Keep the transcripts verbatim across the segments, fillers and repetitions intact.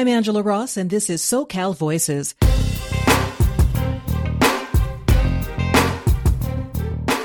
I'm Angela Ross, and this is SoCal Voices.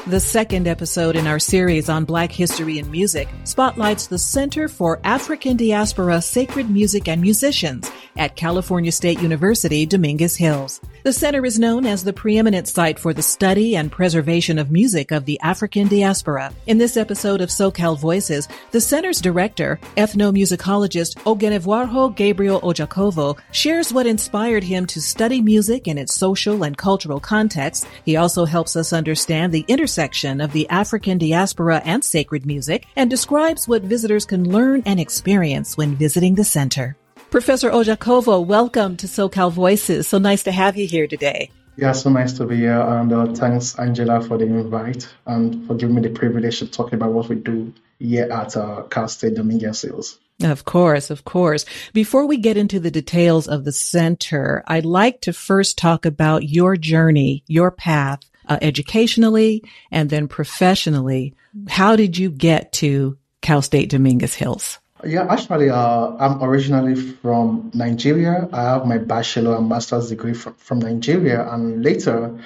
The second episode in our series on Black history and music spotlights the Center for African Diaspora Sacred Music and Musicians at California State University, Dominguez Hills. The center is known as the preeminent site for the study and preservation of music of the African diaspora. In this episode of SoCal Voices, the center's director, ethnomusicologist Oghenevwarho Gabriel Ojakovo, shares what inspired him to study music in its social and cultural context. He also helps us understand the intersection of the African diaspora and sacred music and describes what visitors can learn and experience when visiting the center. Professor Ojakovo, welcome to SoCal Voices. So nice to have you here today. Yeah, so nice to be here. And uh, thanks, Angela, for the invite and for giving me the privilege to talk about what we do here at uh, Cal State Dominguez Hills. Of course, of course. Before we get into the details of the center, I'd like to first talk about your journey, your path, uh, educationally and then professionally. How did you get to Cal State Dominguez Hills? Yeah, actually, uh, I'm originally from Nigeria. I have my bachelor and master's degree from, from Nigeria. And later,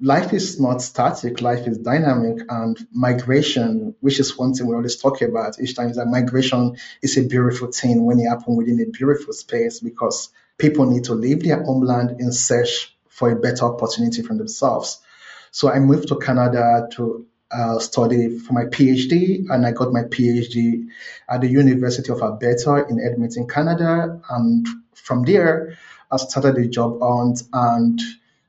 life is not static. Life is dynamic. And migration, which is one thing we always talk about each time, is that migration is a beautiful thing when it happens within a beautiful space, because people need to leave their homeland in search for a better opportunity for themselves. So I moved to Canada to Uh, studied for my PhD, and I got my PhD at the University of Alberta in Edmonton, Canada. And from there, I started a job hunt, and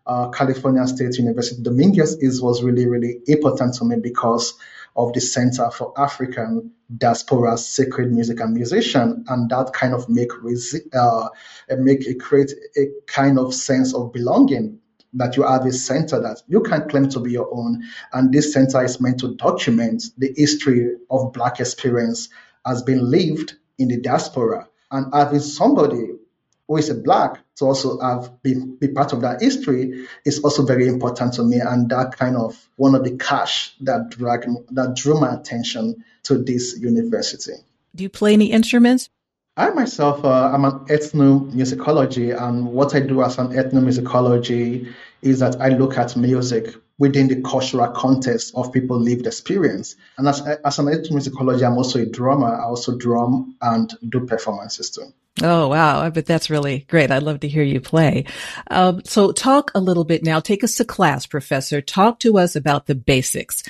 uh, California State University Dominguez is was really, really important to me because of the Center for African Diaspora Sacred Music and Musicians, and that kind of make uh, make it create a kind of sense of belonging, that you have a center that you can claim to be your own. And this center is meant to document the history of Black experience as being lived in the diaspora. And having somebody who is a Black to also have be, be part of that history is also very important to me. And that kind of one of the cash that, drag, that drew my attention to this university. Do you play any instruments? I myself, uh, I'm an ethnomusicology, and what I do as an ethnomusicology is that I look at music within the cultural context of people's lived experience. And as, as an ethnomusicology, I'm also a drummer. I also drum and do performances too. Oh, wow. I bet that's really great. I'd love to hear you play. Um, so talk a little bit now. Take us to class, Professor. Talk to us about the basics.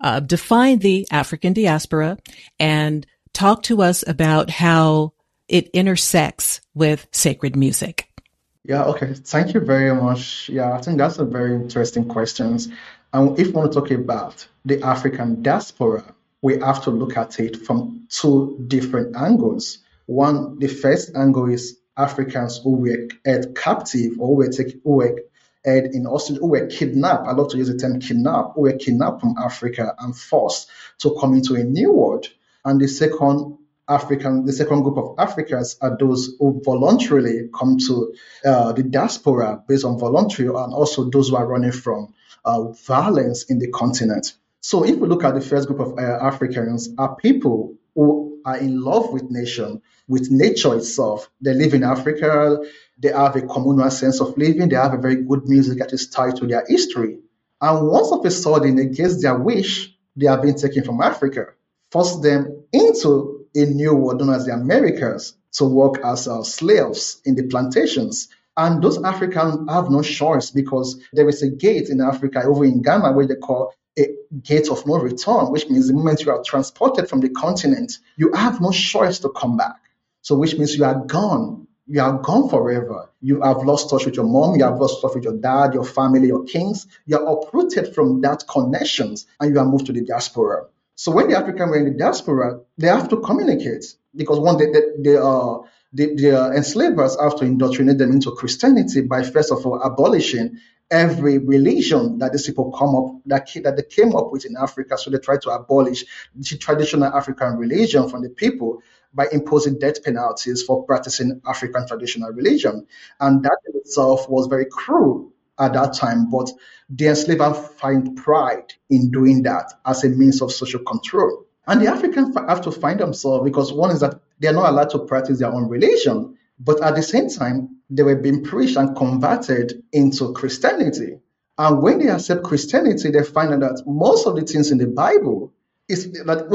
Uh, define the African diaspora and talk to us about how it intersects with sacred music. Yeah, okay. Thank you very much. Yeah, I think that's a very interesting question. And if we want to talk about the African diaspora, we have to look at it from two different angles. One, the first angle is Africans who were held captive or who were, take, who were held in hostage, who were kidnapped. I love to use the term kidnapped, who were kidnapped from Africa and forced to come into a new world. And the second African, the second group of Africans are those who voluntarily come to uh, the diaspora based on voluntary, and also those who are running from uh, violence in the continent. So if we look at the first group of uh, Africans, are people who are in love with nation, with nature itself. They live in Africa, they have a communal sense of living, they have a very good music that is tied to their history. And once of a sudden, against their wish, they are being taken from Africa, force them into a new world known as the Americas to work as uh, slaves in the plantations. And those Africans have no choice, because there is a gate in Africa over in Ghana where they call a gate of no return, which means the moment you are transported from the continent, you have no choice to come back. So which means you are gone. You are gone forever. You have lost touch with your mom. You have lost touch with your dad, your family, your kings. You are uprooted from that connections and you are moved to the diaspora. So when the Africans were in the diaspora, they have to communicate, because one, they, they, they are, the they are enslavers have to indoctrinate them into Christianity by, first of all, abolishing every religion that these people come up that, that they came up with in Africa. So they try to abolish the traditional African religion from the people by imposing death penalties for practicing African traditional religion. And that in itself was very cruel at that time, but the enslavers find pride in doing that as a means of social control. And the Africans have to find themselves, because one is that they are not allowed to practice their own religion. But at the same time, they were being preached and converted into Christianity. And when they accept Christianity, they find out that most of the things in the Bible is that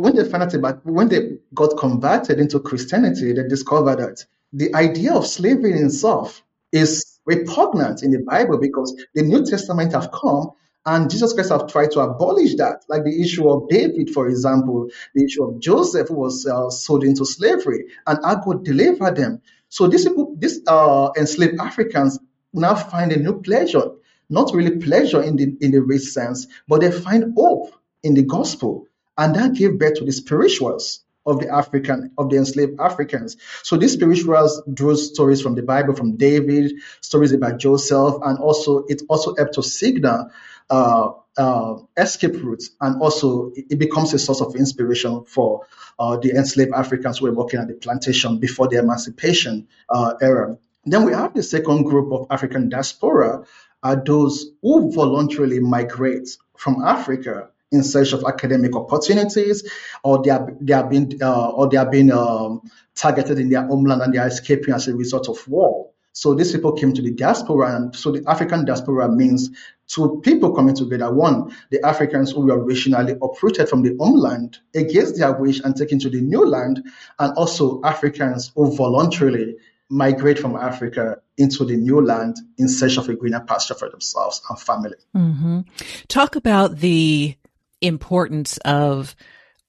when they find out about when they got converted into Christianity, they discovered that the idea of slavery in itself is repugnant in the Bible, because the New Testament have come and Jesus Christ have tried to abolish that, like the issue of David, for example, the issue of Joseph, who was uh, sold into slavery, and how God delivered them. So these people, these uh, enslaved Africans now find a new pleasure, not really pleasure in the in the rich sense, but they find hope in the gospel, and that gave birth to the spirituals of the African, of the enslaved Africans. So these spirituals drew stories from the Bible, from David, stories about Joseph, and also it also helped to signal uh, uh, escape routes, and also it, it becomes a source of inspiration for uh, the enslaved Africans who were working at the plantation before the emancipation uh, era. Then we have the second group of African diaspora, are those who voluntarily migrate from Africa in search of academic opportunities, or they are they are being uh, or they are being um, targeted in their homeland and they are escaping as a result of war. So these people came to the diaspora, and so the African diaspora means two people coming together. One, the Africans who were originally uprooted from the homeland against their wish and taken to the new land, and also Africans who voluntarily migrate from Africa into the new land in search of a greener pasture for themselves and family. Mm-hmm. Talk about the importance of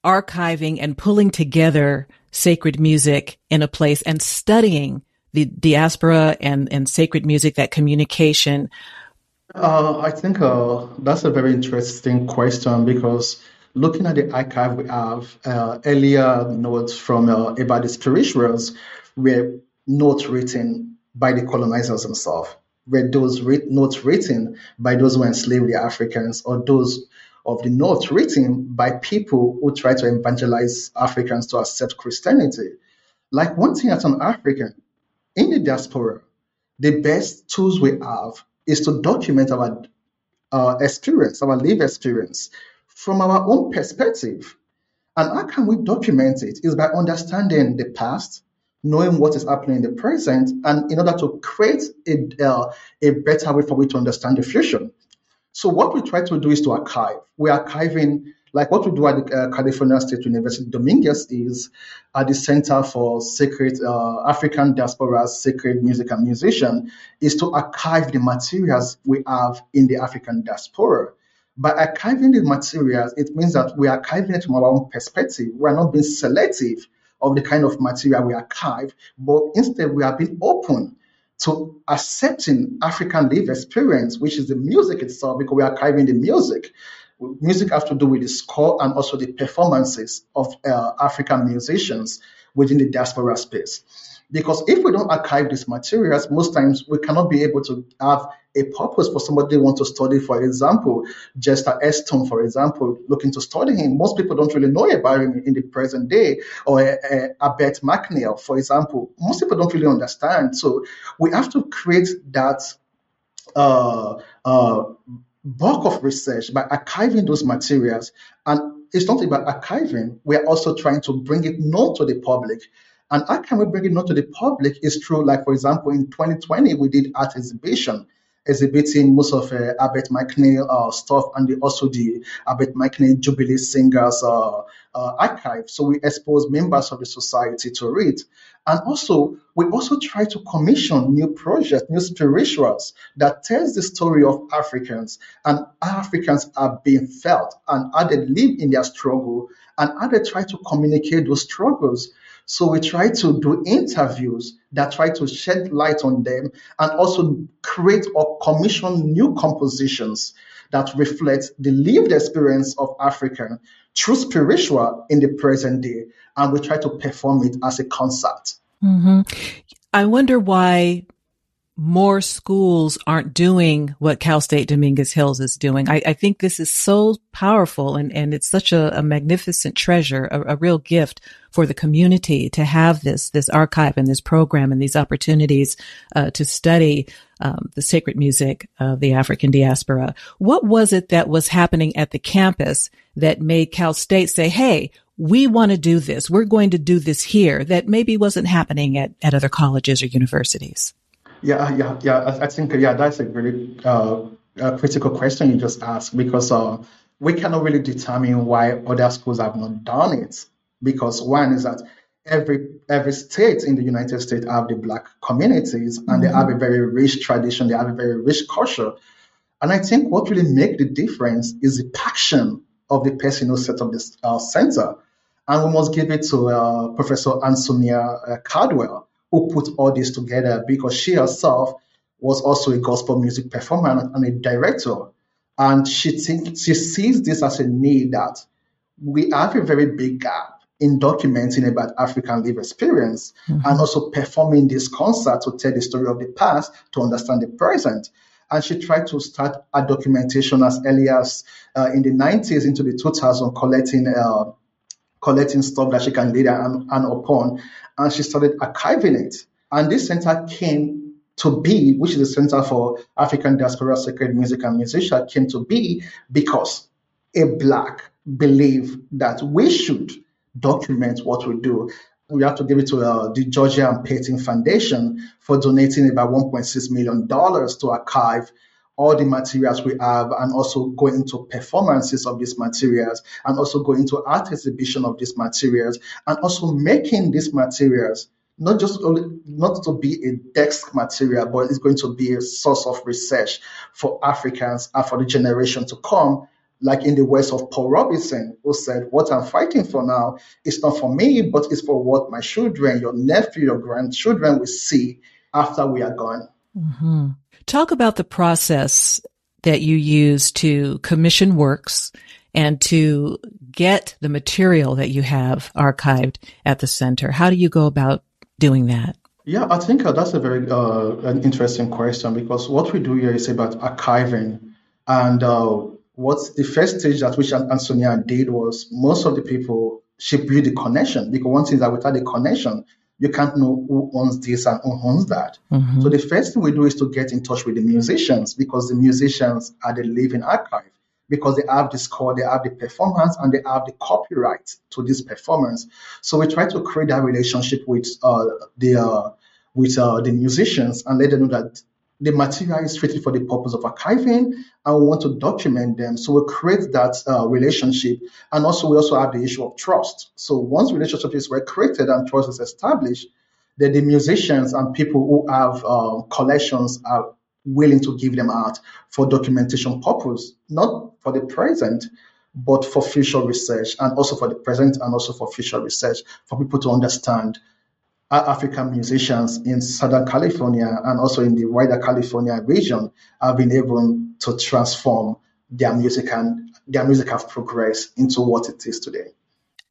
archiving and pulling together sacred music in a place and studying the diaspora and, and sacred music, that communication. Uh, I think uh, that's a very interesting question, because looking at the archive, we have uh, earlier notes from uh, about the spirituals were notes written by the colonizers themselves, were those re- notes written by those who enslaved the Africans, or those of the North written by people who try to evangelize Africans to accept Christianity. Like one thing as an African in the diaspora, the best tools we have is to document our uh, experience, our lived experience from our own perspective. And how can we document it? Is by understanding the past, knowing what is happening in the present, and in order to create a, uh, a better way for we to understand the future. So what we try to do is to archive. We're archiving, like what we do at the, uh, California State University, Dominguez is at the Center for Sacred uh, African Diaspora Sacred Music and Musicians, is to archive the materials we have in the African diaspora. By archiving the materials, it means that we are archiving it from our own perspective. We are not being selective of the kind of material we archive, but instead we are being open to accepting African lived experience, which is the music itself, because we are archiving the music. Music has to do with the score and also the performances of uh, African musicians within the diaspora space. Because if we don't archive these materials, most times we cannot be able to have a purpose for somebody who wants to study, for example, Jester Eston, for example, looking to study him. Most people don't really know about him in the present day, or uh, Abbott McNeil, for example. Most people don't really understand. So we have to create that uh, uh, bulk of research by archiving those materials. And it's not about archiving. We are also trying to bring it known to the public. And how can we bring it not to the public is through, like, for example, in twenty twenty, we did art exhibition, exhibiting most of uh, Abbott McNeil uh, stuff and the, also the Abbott McNeil Jubilee Singers uh, uh, archive. So we expose members of the society to it. And also, we also try to commission new projects, new spirituals that tells the story of Africans and how Africans are being felt and how they live in their struggle and how they try to communicate those struggles. So we try to do interviews that try to shed light on them, and also create or commission new compositions that reflect the lived experience of African through spiritual in the present day. And we try to perform it as a concert. Mm-hmm. I wonder why more schools aren't doing what Cal State Dominguez Hills is doing. I, I think this is so powerful, and, and it's such a, a magnificent treasure, a, a real gift for the community to have this, this archive and this program and these opportunities uh, to study um, the sacred music of the African diaspora. What was it that was happening at the campus that made Cal State say, hey, we want to do this. We're going to do this here that maybe wasn't happening at, at other colleges or universities? Yeah, yeah, yeah. I think, yeah, that's a really uh, a critical question you just asked, because uh, we cannot really determine why other schools have not done it. Because one is that every every state in the United States have the Black communities, and mm-hmm. they have a very rich tradition, they have a very rich culture. And I think what really makes the difference is the passion of the person who set up this uh, center. And we must give it to uh, Professor Ansonia Caldwell, who put all this together, because she herself was also a gospel music performer and a director. And she think, she sees this as a need, that we have a very big gap in documenting about African lived experience, mm-hmm. and also performing this concert to tell the story of the past to understand the present. And she tried to start a documentation as early as uh, in the nineties into the two thousands, collecting uh, collecting stuff that she can later and, and upon. And she started archiving it. And this center came to be, which is the Center for African Diaspora Sacred Music and Musicians, came to be because a Black believed that we should document what we do. We have to give it to uh, the Georgia and Peyton Foundation for donating about one point six million dollars to archive all the materials we have, and also go into performances of these materials, and also go into art exhibition of these materials, and also making these materials not just only, not to be a desk material, but it's going to be a source of research for Africans and for the generation to come. Like in the words of Paul Robeson, who said, "What I'm fighting for now is not for me, but it's for what my children, your nephew, your grandchildren will see after we are gone." Mm-hmm. Talk about the process that you use to commission works and to get the material that you have archived at the center. How do you go about doing that? Yeah, I think that's a very uh, an interesting question, because what we do here is about archiving. And uh, What's the first stage at which Ansonia did was, most of the people, she built the connection, because one thing that without a connection, you can't know who owns this and who owns that. Mm-hmm. So the first thing we do is to get in touch with the musicians, because the musicians are the living archive, because they have the score, they have the performance, and they have the copyright to this performance. So we try to create that relationship with uh, the uh, with uh, the musicians and let them know that the material is treated for the purpose of archiving, and we want to document them. So we create that uh, relationship. And also, we also have the issue of trust. So once relationship is well created and trust is established, then the musicians and people who have uh, collections are willing to give them out for documentation purpose, not for the present, but for future research, and also for the present and also for future research, for people to understand African musicians in Southern California and also in the wider California region have been able to transform their music, and their music have progressed into what it is today.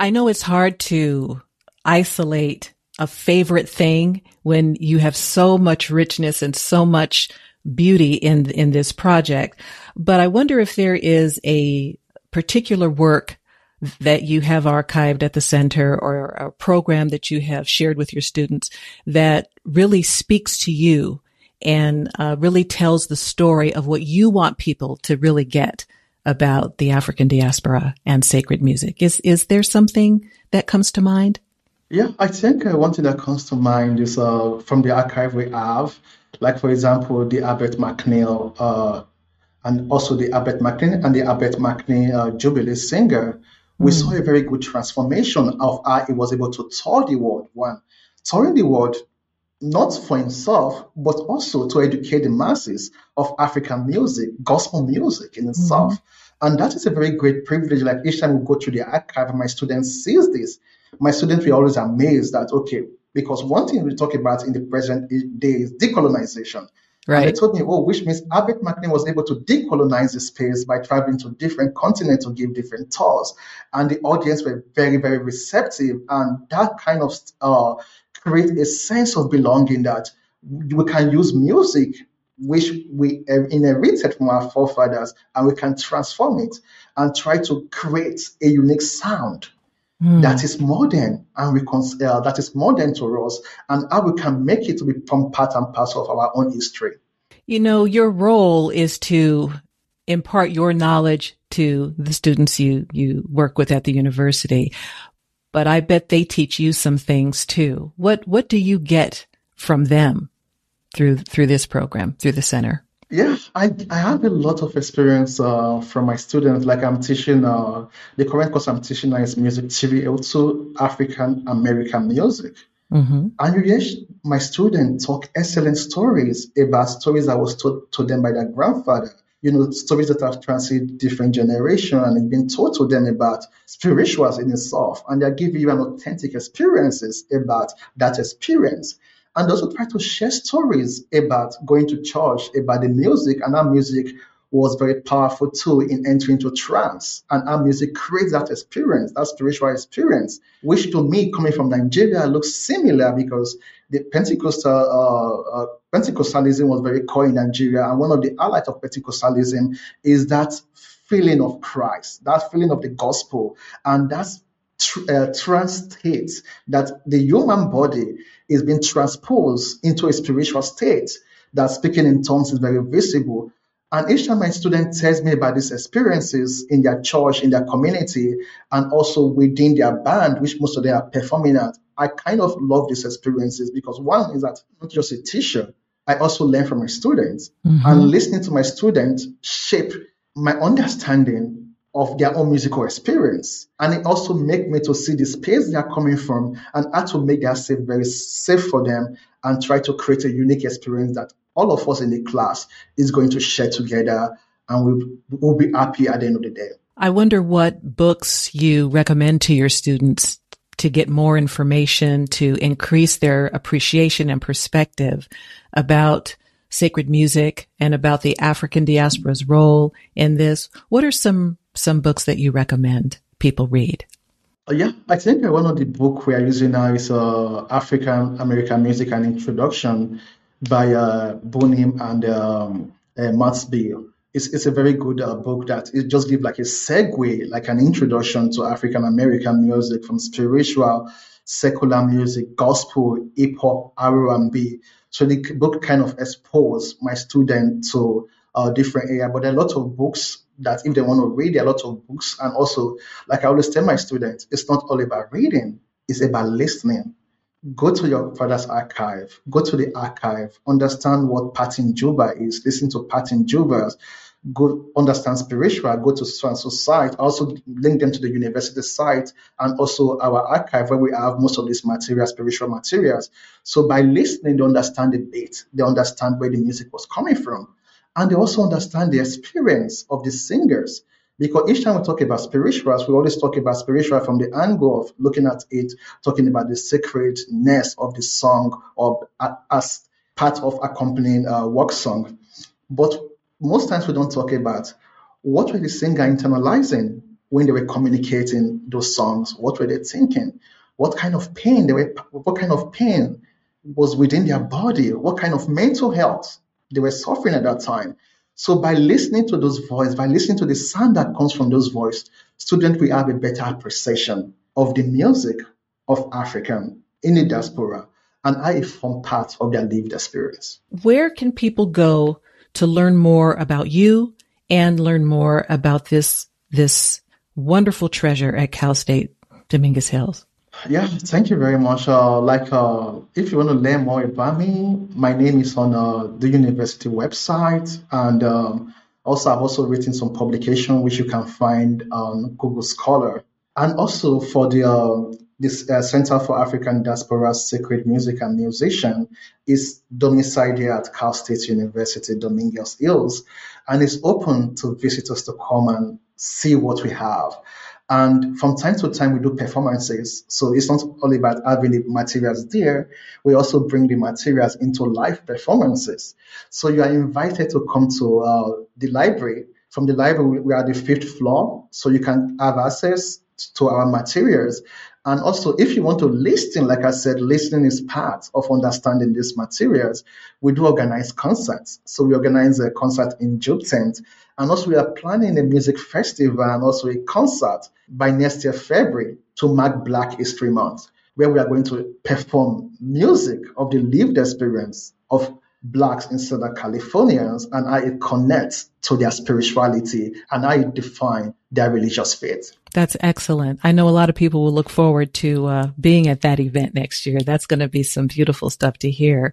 I know it's hard to isolate a favorite thing when you have so much richness and so much beauty in, in this project, but I wonder if there is a particular work that you have archived at the center, or a program that you have shared with your students that really speaks to you and uh, really tells the story of what you want people to really get about the African diaspora and sacred music. Is is there something that comes to mind? Yeah, I think uh, one thing that comes to mind is uh, from the archive we have, like, for example, the Abbott McNeil uh, and also the Abbott McNeil and the Abbott McNeil uh, Jubilee Singer. We mm. saw a very good transformation of how he was able to tour the world. One, touring the world, not for himself, but also to educate the masses of African music, gospel music in itself. Mm. And that is a very great privilege. Like, each time we go through the archive and my students sees this, my students were always amazed that, okay, because one thing we talk about in the present day is decolonization. Right. And they told me, oh, which means Abbott McNeil was able to decolonize the space by traveling to different continents to give different tours. And the audience were very, very receptive. And that kind of uh, creates a sense of belonging, that we can use music, which we inherited from our forefathers, and we can transform it and try to create a unique sound Mm. that is modern and we recon- uh, that is modern to us, and how we can make it to become part and parcel of our own history. You know, your role is to impart your knowledge to the students you you work with at the university, but I bet they teach you some things too. What what do you get from them through through this program, through the center? Yeah, I, I have a lot of experience uh, from my students. Like I'm teaching, uh, the current course I'm teaching now is music theory, also African American music. Mm-hmm. And yes, my students talk excellent stories about stories that was taught to them by their grandfather. You know, stories that have transcended different generations and it's been taught to them about spirituals in itself. And they give you an authentic experiences about that experience. And also try to share stories about going to church, about the music, and our music was very powerful too in entering into trance. And our music creates that experience, that spiritual experience, which to me, coming from Nigeria, looks similar because the Pentecostal uh, uh, Pentecostalism was very core in Nigeria. And one of the allies of Pentecostalism is that feeling of Christ, that feeling of the gospel, and that's Uh, trance state, that the human body is being transposed into a spiritual state, that speaking in tongues is very visible. And each time my student tells me about these experiences in their church, in their community, and also within their band, which most of them are performing at, I kind of love these experiences because one is that I'm not just a teacher, I also learn from my students. Mm-hmm. And listening to my students shape my understanding of their own musical experience. And it also make me to see the space they are coming from and how to make that safe, very safe for them, and try to create a unique experience that all of us in the class is going to share together, and we'll, we'll be happy at the end of the day. I wonder what books you recommend to your students to get more information, to increase their appreciation and perspective about sacred music and about the African diaspora's role in this. What are some some books that you recommend people read? Yeah, I think one of the books we are using now is uh, African American Music and Introduction by uh, Bonim and um, uh, Matsby. It's, it's a very good uh, book that it just gives like a segue, like an introduction to African American music from spiritual, secular music, gospel, hip hop, R and B. So the book kind of exposed my students to uh, different areas, but there are a lot of books that if they want to read, there are a lot of books. And also, like I always tell my students, it's not all about reading, it's about listening. Go to your father's archive, go to the archive, understand what Patin Juba is, listen to Patin Juba, go understand spiritual, go to so-and-so site, also link them to the university site and also our archive where we have most of these materials, spiritual materials. So by listening, they understand the beat, they understand where the music was coming from. And they also understand the experience of the singers, because each time we talk about spirituals, we always talk about spiritual from the angle of looking at it, talking about the sacredness of the song or as part of accompanying a work song. But most times we don't talk about what were the singer internalizing when they were communicating those songs, what were they thinking, what kind of pain they were, what kind of pain was within their body, what kind of mental health they were suffering at that time. So by listening to those voices, by listening to the sound that comes from those voices, students will have a better appreciation of the music of African in the diaspora and how it forms part of their lived experience. Where can people go to learn more about you and learn more about this, this wonderful treasure at Cal State Dominguez Hills? Yeah, thank you very much. Uh, like, uh, if you want to learn more about me, my name is on uh, the university website, and um, also I've also written some publication which you can find on Google Scholar, and also for the uh, this uh, Center for African Diaspora Sacred Music and Musicians is domiciled here at Cal State University, Dominguez Hills, and it's open to visitors to come and see what we have. And from time to time, we do performances. So it's not only about having the materials there. We also bring the materials into live performances. So you are invited to come to uh, the library. From the library, we are the fifth floor. So you can have access to our materials. And also, if you want to listen, like I said, listening is part of understanding these materials. We do organize concerts. So we organize a concert in Jupe Tent. And also, we are planning a music festival and also a concert by next year, February, to mark Black History Month, where we are going to perform music of the lived experience of Blacks in Southern Californians and how it connects to their spirituality and how it defines their religious faith. That's excellent. I know a lot of people will look forward to uh, being at that event next year. That's going to be some beautiful stuff to hear.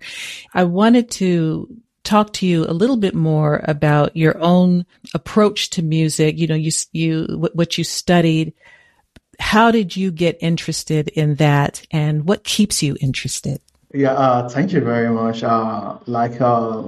I wanted to talk to you a little bit more about your own approach to music. You know, you, you, what you studied. How did you get interested in that, and what keeps you interested? Yeah, uh, thank you very much. Uh, like, uh,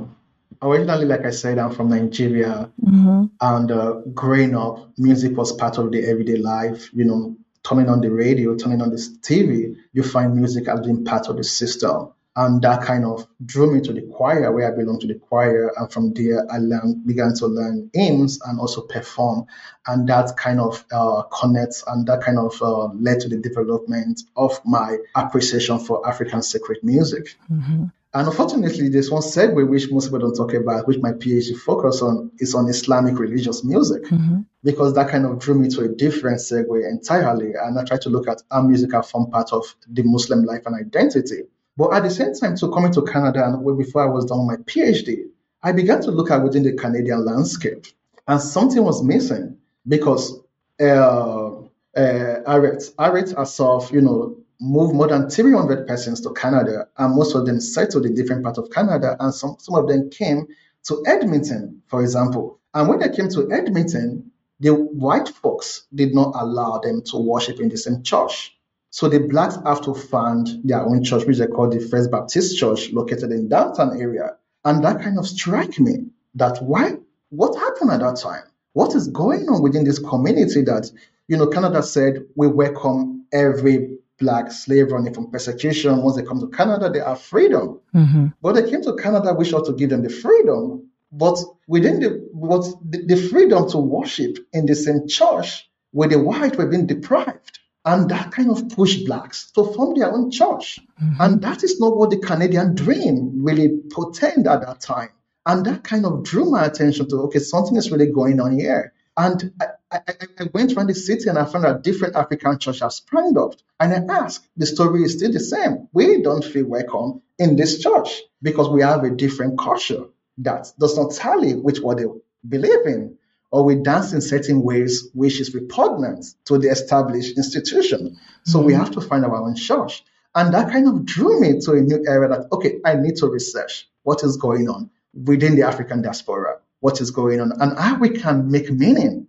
originally, like I said, I'm from Nigeria, mm-hmm. and uh, growing up, music was part of the everyday life. You know, turning on the radio, turning on the T V, you find music as being part of the system. And that kind of drew me to the choir, where I belong to the choir. And from there, I learned, began to learn hymns and also perform. And that kind of uh, connects, and that kind of uh, led to the development of my appreciation for African sacred music. Mm-hmm. And unfortunately, there's one segue which most people don't talk about, which my PhD focus on, is on Islamic religious music, mm-hmm. because that kind of drew me to a different segue entirely. And I tried to look at how music has formed part of the Muslim life and identity. But at the same time, so coming to Canada, and way before I was done with my PhD, I began to look at within the Canadian landscape, and something was missing, because uh, uh, Arabs herself, you know, moved more than three hundred persons to Canada, and most of them settled in different parts of Canada, and some, some of them came to Edmonton, for example. And when they came to Edmonton, the white folks did not allow them to worship in the same church. So the blacks have to found their own church, which they call the First Baptist Church, located in downtown area. And that kind of struck me that why, what happened at that time? What is going on within this community that, you know, Canada said, we welcome every black slave running from persecution. Once they come to Canada, they have freedom. Mm-hmm. But they came to Canada, we ought to give them the freedom. But within the, but the, the freedom to worship in the same church where the white were being deprived. And that kind of pushed blacks to form their own church. Mm-hmm. And that is not what the Canadian dream really portended at that time. And that kind of drew my attention to, okay, something is really going on here. And I, I, I went around the city and I found that different African churches have sprung up. And I asked, the story is still the same. We don't feel welcome in this church because we have a different culture that does not tally with what they believe in. Or we dance in certain ways, which is repugnant to the established institution. So mm-hmm. we have to find our own church. And that kind of drew me to a new area that, okay, I need to research what is going on within the African diaspora, what is going on, and how we can make meaning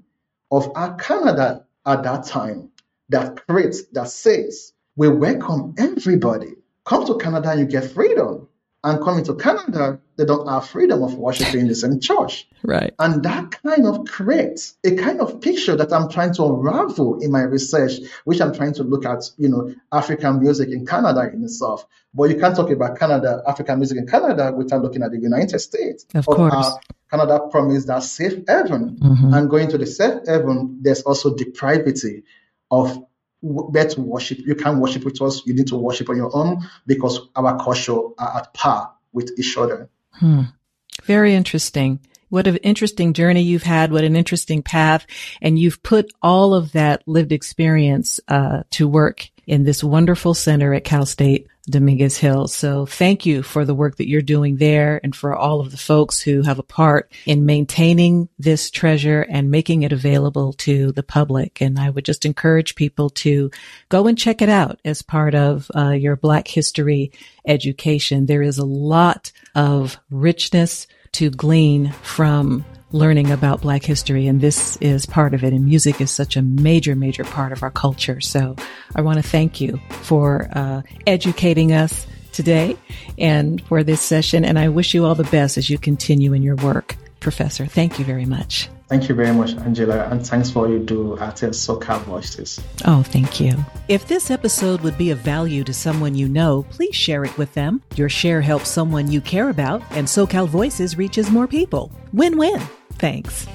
of our Canada at that time that creates, that says, we welcome everybody. Come to Canada and you get freedom. And coming to Canada, they don't have freedom of worshiping in the same church. Right. And that kind of creates a kind of picture that I'm trying to unravel in my research, which I'm trying to look at, you know, African music in Canada in itself. But you can't talk about Canada, African music in Canada, without looking at the United States. Of course. Uh, Canada promised that safe haven. Mm-hmm. And going to the safe haven, there's also depravity of where to worship. You can't worship with us. You need to worship on your own because our culture are at par with each other. Hmm. Very interesting. What an interesting journey you've had. What an interesting path. And you've put all of that lived experience uh, to work in this wonderful center at Cal State Dominguez Hills. So thank you for the work that you're doing there and for all of the folks who have a part in maintaining this treasure and making it available to the public. And I would just encourage people to go and check it out as part of uh, your Black history education. There is a lot of richness to glean from learning about Black history, and this is part of it, and music is such a major, major part of our culture. So I want to thank you for uh, educating us today and for this session, and I wish you all the best as you continue in your work, Professor. Thank you very much. Thank you very much, Angela, and thanks for all you do at SoCal Voices. Oh, thank you. If this episode would be of value to someone you know, please share it with them. Your share helps someone you care about, and SoCal Voices reaches more people. Win-win. Thanks.